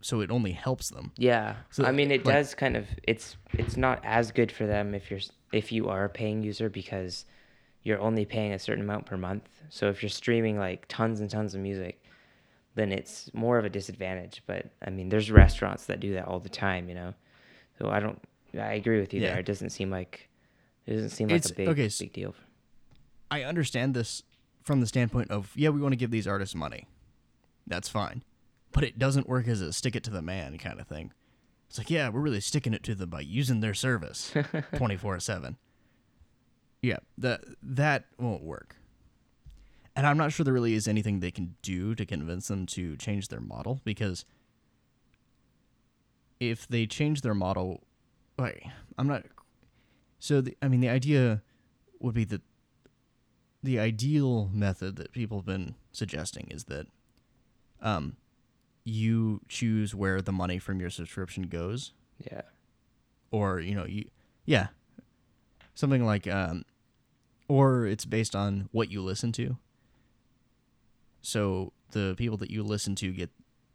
So it only helps them. Yeah, so I mean, it like, does kind of it's it's not as good for them if you're if you are a paying user, because you're only paying a certain amount per month. So if you're streaming like tons and tons of music, then it's more of a disadvantage. But I mean, there's restaurants that do that all the time, you know? So I don't, I agree with you yeah. there. It doesn't seem like, it doesn't seem like it's, a big, okay, so big deal. I understand this from the standpoint of, yeah, we want to give these artists money. That's fine. But it doesn't work as a stick it to the man kind of thing. It's like, yeah, we're really sticking it to them by using their service twenty-four seven. Yeah, that, that won't work. And I'm not sure there really is anything they can do to convince them to change their model, because if they change their model, like, I'm not... So, the, I mean, the idea would be that the ideal method that people have been suggesting is that um, you choose where the money from your subscription goes. Yeah. Or, you know, you yeah. something like... um, or it's based on what you listen to. So the people that you listen to get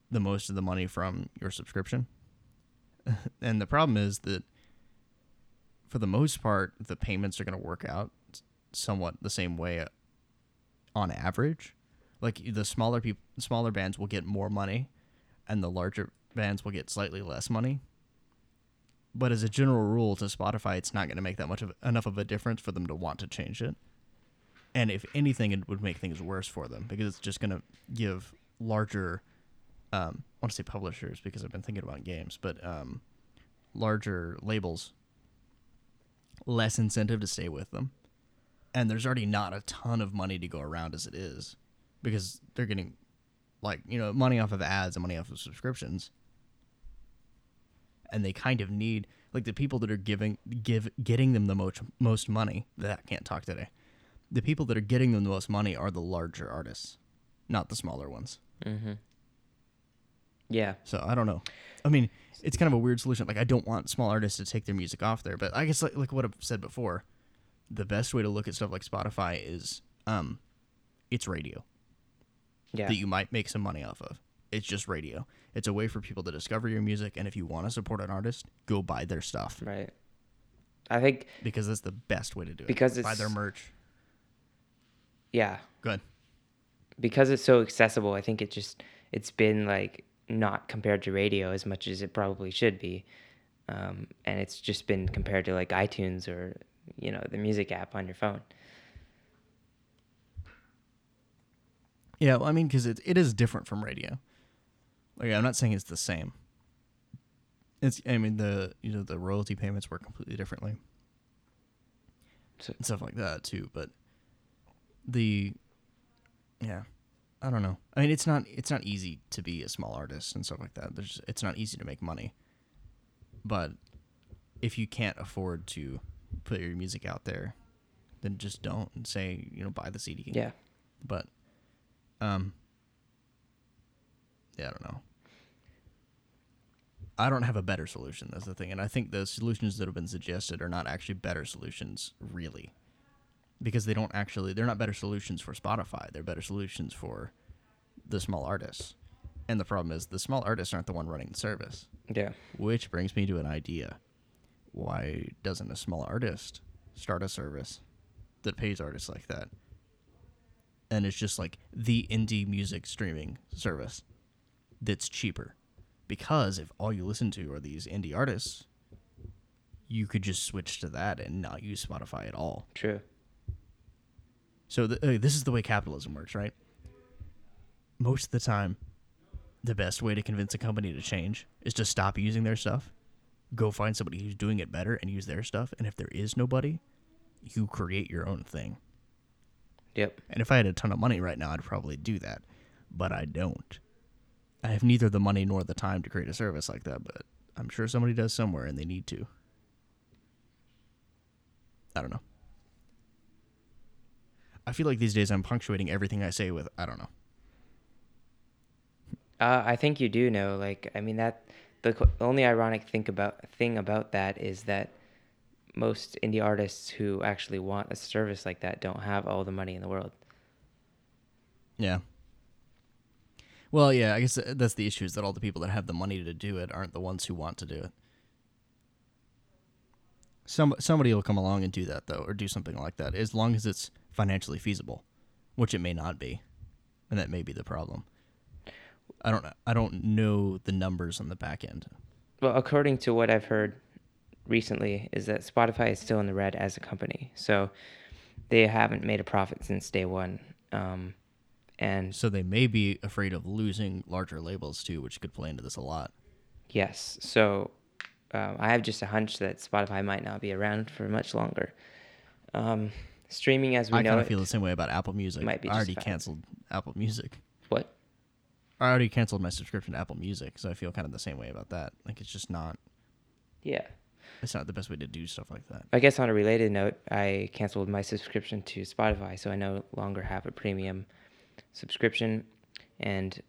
the most of the money from your subscription. And the problem is that for the most part, the payments are going to work out somewhat the same way on average. Like the smaller people, smaller bands will get more money and the larger bands will get slightly less money. But as a general rule to Spotify, it's not going to make that much of enough of a difference for them to want to change it. And if anything, it would make things worse for them, because it's just going to give larger, um, I want to say publishers because I've been thinking about games, but um, larger labels less incentive to stay with them. And there's already not a ton of money to go around as it is, because they're getting, like, you know, money off of ads and money off of subscriptions. And they kind of need, like, the people that are giving, give, getting them the most, most money, that I can't talk today. The people that are getting them the most money are the larger artists, not the smaller ones. Mm-hmm. Yeah. So I don't know. I mean, it's kind of a weird solution. Like, I don't want small artists to take their music off there, but I guess like, like what I've said before, the best way to look at stuff like Spotify is, um, it's radio. Yeah. That you might make some money off of. It's just radio. It's a way for people to discover your music, and if you want to support an artist, go buy their stuff. Right. I think because that's the best way to do it. Because it's buy their merch. Yeah. Good. Because it's so accessible, I think it just it's been like not compared to radio as much as it probably should be, um, and it's just been compared to like iTunes or you know the music app on your phone. Yeah, well, I mean, because it it is different from radio. Like, I'm not saying it's the same. It's I mean the you know the royalty payments work completely differently, so, and stuff like that too. But the yeah, I don't know. I mean, it's not it's not easy to be a small artist and stuff like that. There's it's not easy to make money. But if you can't afford to put your music out there, then just don't and say you know buy the C D. Yeah, but. Um, yeah, I don't know. I don't have a better solution, that's the thing. And I think the solutions that have been suggested are not actually better solutions, really. Because they don't actually, they're not better solutions for Spotify. They're better solutions for the small artists. And the problem is the small artists aren't the one running the service. Yeah. Which brings me to an idea. Why doesn't a small artist start a service that pays artists like that? And it's just like the indie music streaming service that's cheaper. Because if all you listen to are these indie artists, you could just switch to that and not use Spotify at all. True. So the, uh, this is the way capitalism works, right? Most of the time, the best way to convince a company to change is to stop using their stuff, go find somebody who's doing it better and use their stuff. And if there is nobody, you create your own thing. Yep. And if I had a ton of money right now, I'd probably do that. But I don't. I have neither the money nor the time to create a service like that, but I'm sure somebody does somewhere and they need to. I don't know. I feel like these days I'm punctuating everything I say with, I don't know. Uh, I think you do know. Like, I mean, that the only ironic thing about, thing about that is that most indie artists who actually want a service like that don't have all the money in the world. Yeah. Well, yeah, I guess that's the issue, is that all the people that have the money to do it aren't the ones who want to do it. Some Somebody will come along and do that, though, or do something like that, as long as it's financially feasible, which it may not be, and that may be the problem. I don't I don't know the numbers on the back end. Well, according to what I've heard recently, is that Spotify is still in the red as a company, so they haven't made a profit since day one. Um, and so they may be afraid of losing larger labels too, which could play into this a lot. Yes. So um, I have just a hunch that Spotify might not be around for much longer. Um, streaming as we I know it. I kind of feel the same way about Apple Music. Might be I already canceled Apple Music. What? I already canceled my subscription to Apple Music, so I feel kind of the same way about that. Like, it's just not... Yeah. It's not the best way to do stuff like that. I guess on a related note, I canceled my subscription to Spotify, so I no longer have a premium subscription, and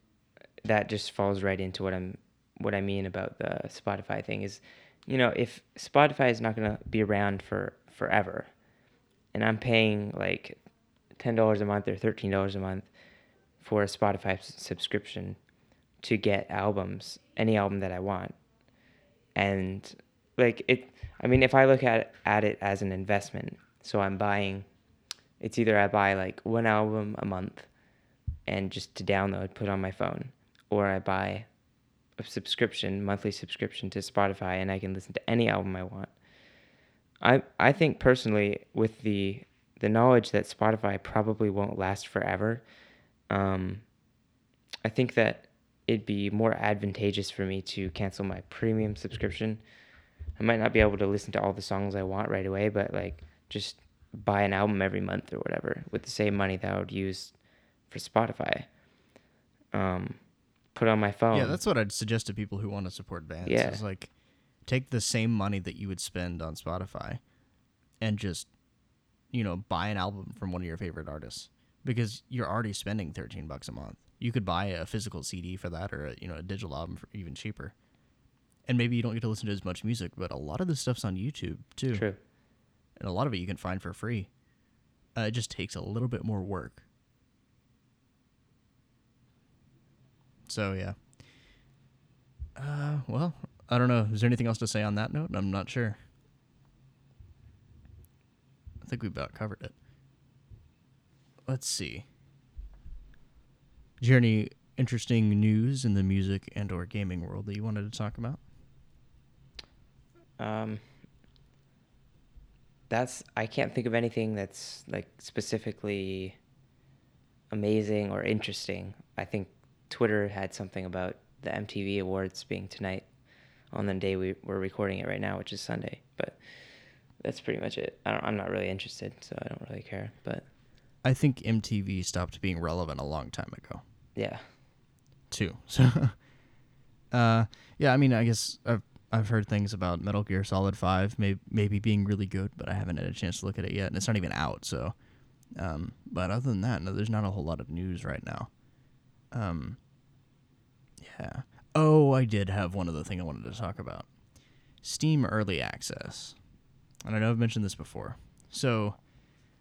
that just falls right into what I'm... What I mean about the Spotify thing is, you know, if Spotify is not going to be around for forever, and I'm paying like ten dollars a month or thirteen dollars a month for a Spotify s- subscription to get albums, any album that I want. And like it, I mean, if I look at, at it as an investment, so I'm buying, it's either I buy like one album a month and just to download, put on my phone, or I buy a subscription, monthly subscription to Spotify, and I can listen to any album I want. I I think personally, with the the knowledge that Spotify probably won't last forever, um, I think that it'd be more advantageous for me to cancel my premium subscription. I might not be able to listen to all the songs I want right away, but like just buy an album every month or whatever with the same money that I would use for Spotify. Um, put on my phone. Yeah, that's what I'd suggest to people who want to support bands. Yeah. Is like, take the same money that you would spend on Spotify and just, you know, buy an album from one of your favorite artists, because you're already spending thirteen bucks a month. You could buy a physical C D for that, or a, you know, a digital album for even cheaper. And maybe you don't get to listen to as much music, but a lot of this stuff's on YouTube too. True. And a lot of it you can find for free. Uh, it just takes a little bit more work. So, yeah. Uh, well, I don't know. Is there anything else to say on that note? I'm not sure. I think we about covered it. Let's see. Is there any interesting news in the music and or gaming world that you wanted to talk about? Um, that's I can't think of anything that's like specifically amazing or interesting. I think Twitter had something about the M T V Awards being tonight on the day we we're recording it right now, which is Sunday. But that's pretty much it. I don't, I'm not really interested, so I don't really care. But I think M T V stopped being relevant a long time ago. Yeah. Too. So, uh, yeah. I mean, I guess I've I've heard things about Metal Gear Solid Five may, maybe being really good, but I haven't had a chance to look at it yet, and it's not even out. So, um, but other than that, no, there's not a whole lot of news right now. Um, yeah. Oh, I did have one other thing I wanted to talk about. Steam Early Access. And I know I've mentioned this before. So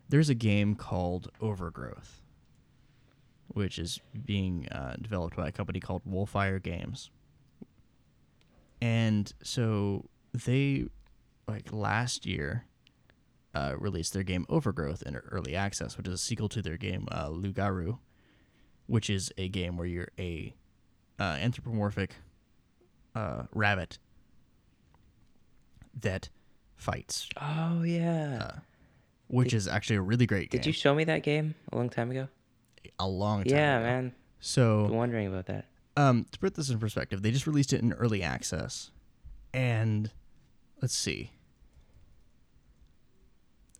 there's a game called Overgrowth, which is being uh, developed by a company called Wolfire Games. And so they, like last year, uh, released their game Overgrowth in Early Access, which is a sequel to their game uh, Lugaru, which is a game where you're a uh, anthropomorphic uh, rabbit that fights. Oh, yeah. Uh, which did, is actually a really great game. Did you show me that game a long time ago? A long time yeah, ago. Yeah, man. So, I'm wondering about that. Um, to put this in perspective, they just released it in early access. And let's see.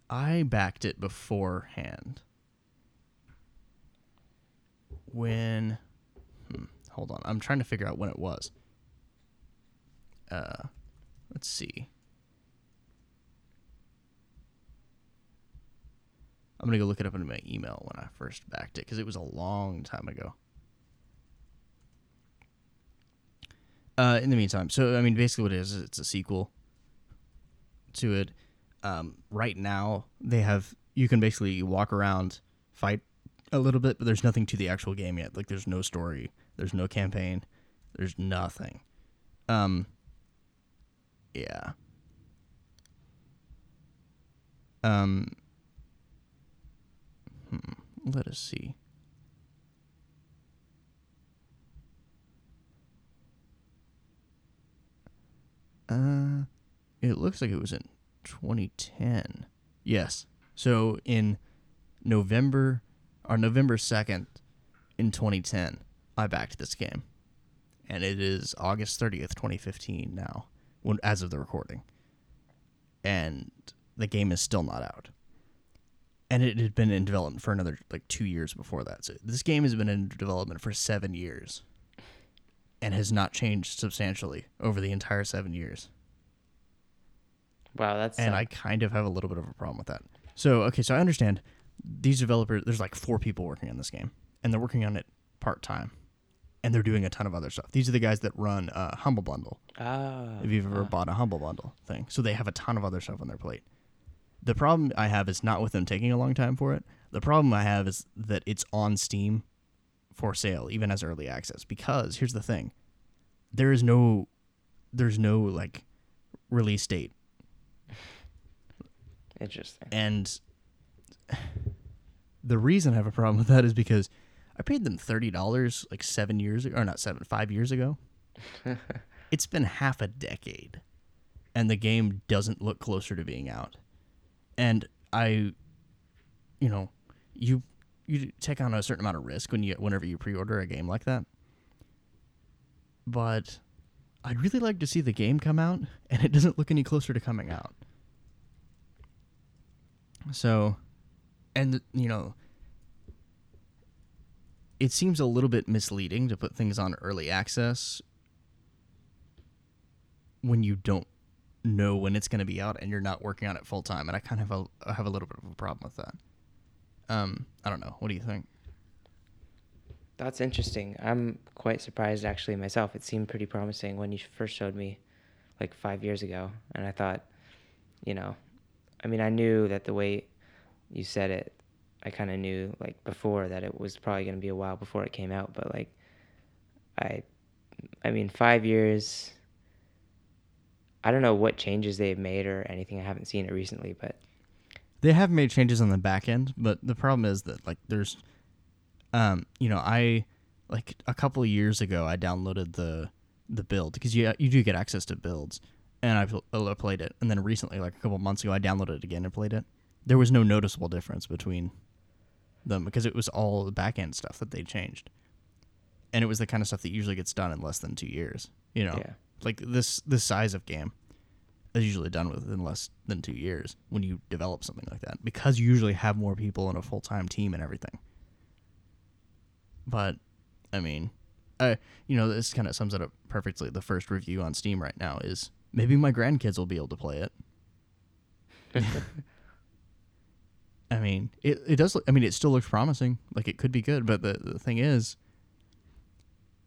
I backed it beforehand. When, hmm, hold on, I'm trying to figure out when it was. Uh, let's see. I'm going to go look it up in my email when I first backed it, because it was a long time ago. Uh, in the meantime, so, I mean, basically what it is, is it's a sequel to it. Um, right now, they have, you can basically walk around, fight a little bit, but there's nothing to the actual game yet. Like, there's no story, there's no campaign, there's nothing. Um, yeah. Um, Let us see. Uh, it looks like it was in twenty ten. Yes. So in November, or November second in twenty ten, I backed this game. And it is August thirtieth, twenty fifteen now, when, as of the recording. And the game is still not out. And it had been in development for another, like, two years before that. So this game has been in development for seven years. And has not changed substantially over the entire seven years. Wow, that's... And uh... I kind of have a little bit of a problem with that. So, okay, so I understand. These developers, there's like four people working on this game. And they're working on it part-time. And they're doing a ton of other stuff. These are the guys that run uh, Humble Bundle. Ah. If you've ever uh. bought a Humble Bundle thing. So they have a ton of other stuff on their plate. The problem I have is not with them taking a long time for it. The problem I have is that it's on Steam for sale, even as early access, because here's the thing. There is no, there's no like release date. Interesting. And the reason I have a problem with that is because I paid them thirty dollars like seven years ago, or not seven, five years ago. It's been half a decade and the game doesn't look closer to being out. And I, you know, you, you take on a certain amount of risk when you whenever you pre-order a game like that. But I'd really like to see the game come out, and it doesn't look any closer to coming out. So, and, you know, it seems a little bit misleading to put things on early access when you don't know when it's going to be out and you're not working on it full-time, and I kind of have a, have a little bit of a problem with that. Um, I don't know. What do you think? That's interesting. I'm quite surprised, actually, myself. It seemed pretty promising when you first showed me, like, five years ago. And I thought, you know, I mean, I knew that the way you said it, I kind of knew, like, before that it was probably going to be a while before it came out. But, like, I, I mean, five years, I don't know what changes they've made or anything. I haven't seen it recently, but... They have made changes on the back end, but the problem is that, like, there's, um, you know, I, like, a couple of years ago, I downloaded the the build, because you, you do get access to builds, and I, pl- I played it, and then recently, like, a couple months ago, I downloaded it again and played it. There was no noticeable difference between them, because it was all the back end stuff that they changed, and it was the kind of stuff that usually gets done in less than two years, you know? Yeah. Like, this this size of game is usually done within less than two years when you develop something like that, because you usually have more people and a full-time team and everything. But, I mean, I, you know, this kind of sums it up perfectly. The first review on Steam right now is, maybe my grandkids will be able to play it. I mean, it, it does, I mean, it still looks promising. Like, it could be good, but the, the thing is,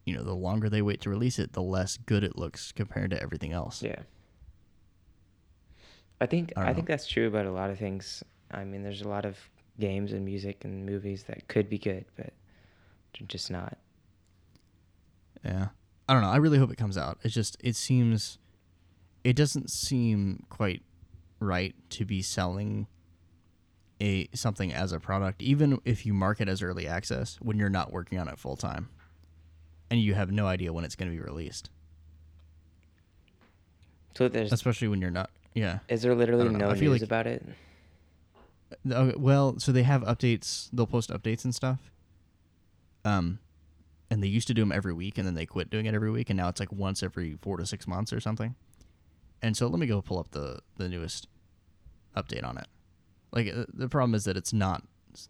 you know, the longer they wait to release it, the less good it looks compared to everything else. Yeah. I think I, I think that's true about a lot of things. I mean, there's a lot of games and music and movies that could be good, but they're just not. Yeah. I don't know. I really hope it comes out. It's just, it seems, it doesn't seem quite right to be selling a something as a product, even if you mark it as early access, when you're not working on it full time and you have no idea when it's going to be released. So there's... Especially when you're not... Yeah. Is there literally no news like, about it? Uh, well, so they have updates. They'll post updates and stuff. Um, and they used to do them every week, and then they quit doing it every week, and now it's like once every four to six months or something. And so let me go pull up the, the newest update on it. Like, uh, the problem is that it's not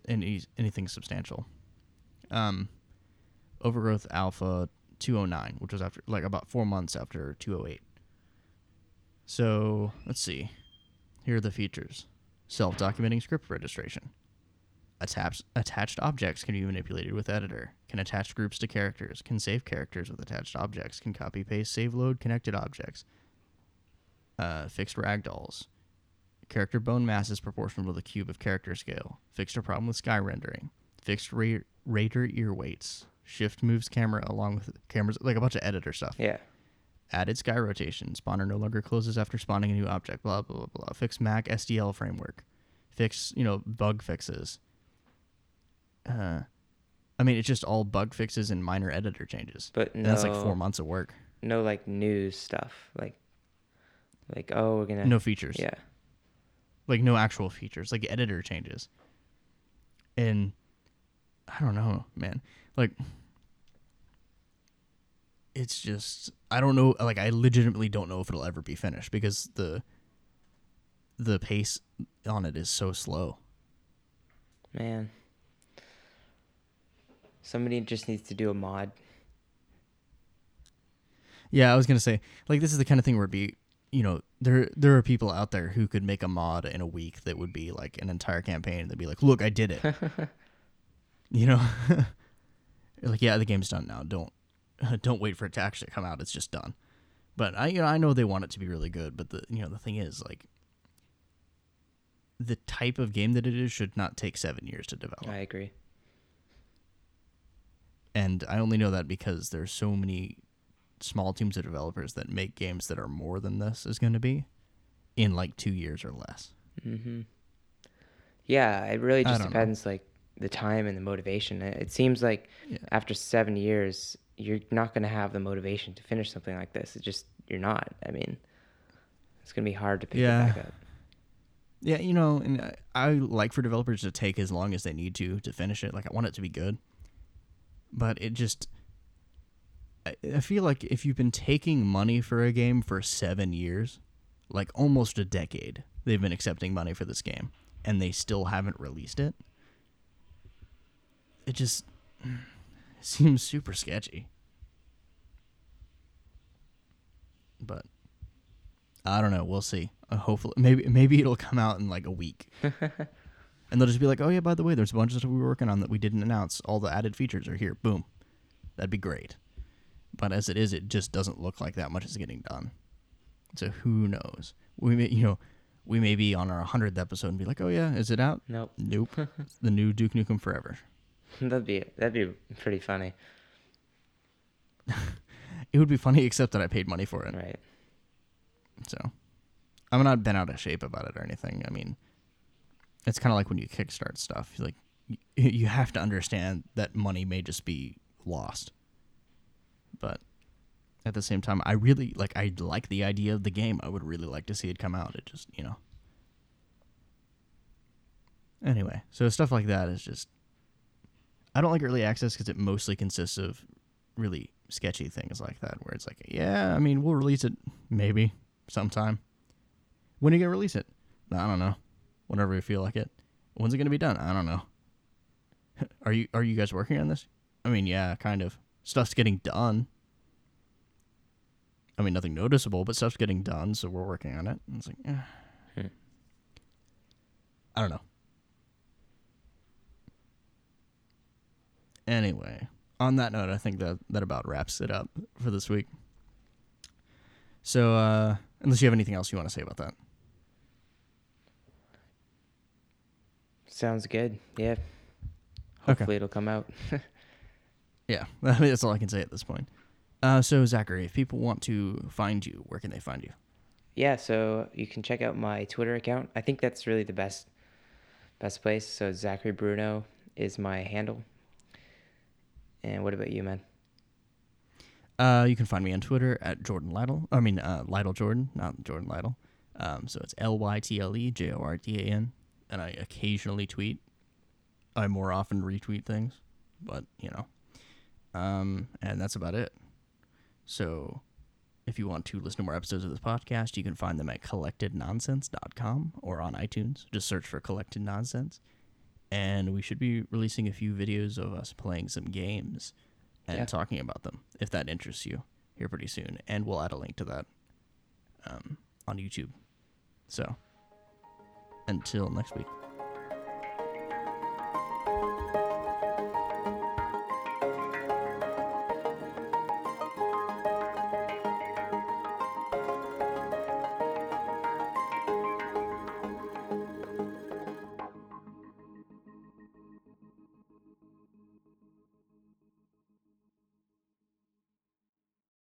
any anything substantial. Um, Overgrowth Alpha two oh nine, which was after like about four months after two oh eight. So, let's see. Here are the features. Self-documenting script registration. Attached, attached objects can be manipulated with editor. Can attach groups to characters. Can save characters with attached objects. Can copy-paste, save load, connected objects. Uh, fixed ragdolls. Character bone mass is proportional to the cube of character scale. Fixed a problem with sky rendering. Fixed ra- rater ear weights. Shift moves camera along with cameras. Like a bunch of editor stuff. Yeah. Added sky rotation. Spawner no longer closes after spawning a new object. Blah, blah, blah, blah. Fix Mac S D L framework. Fix, you know, bug fixes. uh, I mean, it's just all bug fixes and minor editor changes. But no, that's like four months of work. No, like new stuff, like like oh, we're gonna no features. Yeah, like no actual features, like editor changes. And I don't know, man. Like, it's just I don't know. Like, I legitimately don't know if it'll ever be finished because the the pace on it is so slow. Man, somebody just needs to do a mod. Yeah, I was gonna say, like, this is the kind of thing where it'd be, you know, there there are people out there who could make a mod in a week that would be like an entire campaign. They'd be like, "Look, I did it." You know, like, yeah, the game's done now. Don't don't wait for it to actually come out. It's just done. But I, you know, I know they want it to be really good. But the you know the thing is, like, the type of game that it is should not take seven years to develop. I agree. And I only know that because there's so many small teams of developers that make games that are more than this is going to be in like two years or less. Mm-hmm. Yeah, it really just depends, know. like the time and the motivation. It seems like yeah. after seven years, you're not going to have the motivation to finish something like this. It's just, you're not. I mean, it's going to be hard to pick yeah. it back up. Yeah, you know, and I, I like for developers to take as long as they need to to finish it. Like, I want it to be good. But it just, I, I feel like if you've been taking money for a game for seven years, like almost a decade, they've been accepting money for this game, and they still haven't released it. It just seems super sketchy. But I don't know. We'll see. Uh, hopefully, maybe maybe it'll come out in like a week, and they'll just be like, "Oh yeah, by the way, there's a bunch of stuff we were working on that we didn't announce. All the added features are here. Boom." That'd be great. But as it is, it just doesn't look like that much is getting done. So who knows? We may, you know, we may be on our hundredth episode and be like, "Oh yeah, is it out?" Nope. Nope. It's the new Duke Nukem Forever. That'd be that'd be pretty funny. It would be funny, except that I paid money for it. Right. So, I'm not bent out of shape about it or anything. I mean, it's kind of like when you kickstart stuff. Like, you have to understand that money may just be lost. But at the same time, I really like. I like the idea of the game. I would really like to see it come out. It just, you know. Anyway, so stuff like that is just. I don't like early access because it mostly consists of really sketchy things like that, where it's like, yeah, I mean, we'll release it maybe sometime. When are you going to release it? I don't know. Whenever we feel like it. When's it going to be done? I don't know. Are you are you guys working on this? I mean, yeah, kind of. Stuff's getting done. I mean, nothing noticeable, but stuff's getting done, so we're working on it. And it's like, eh. hmm. I don't know. Anyway, on that note, I think that, that about wraps it up for this week. So, uh, unless you have anything else you want to say about that. Sounds good. Yeah. Hopefully okay. It'll come out. Yeah. I mean, that's all I can say at this point. Uh, so, Zachary, if people want to find you, where can they find you? Yeah, so you can check out my Twitter account. I think that's really the best best place. So, Zachary Bruno is my handle. And what about you, man? Uh, you can find me on Twitter at Jordan Lytle. I mean, uh, Lytle Jordan, not Jordan Lytle. Um, so it's L Y T L E J O R D A N. And I occasionally tweet. I more often retweet things. But, you know. Um, and that's about it. So if you want to listen to more episodes of this podcast, you can find them at collected nonsense dot com or on iTunes. Just search for Collected Nonsense. And we should be releasing a few videos of us playing some games and yeah. talking about them, if that interests you, here pretty soon. And we'll add a link to that um, on YouTube. So, until next week.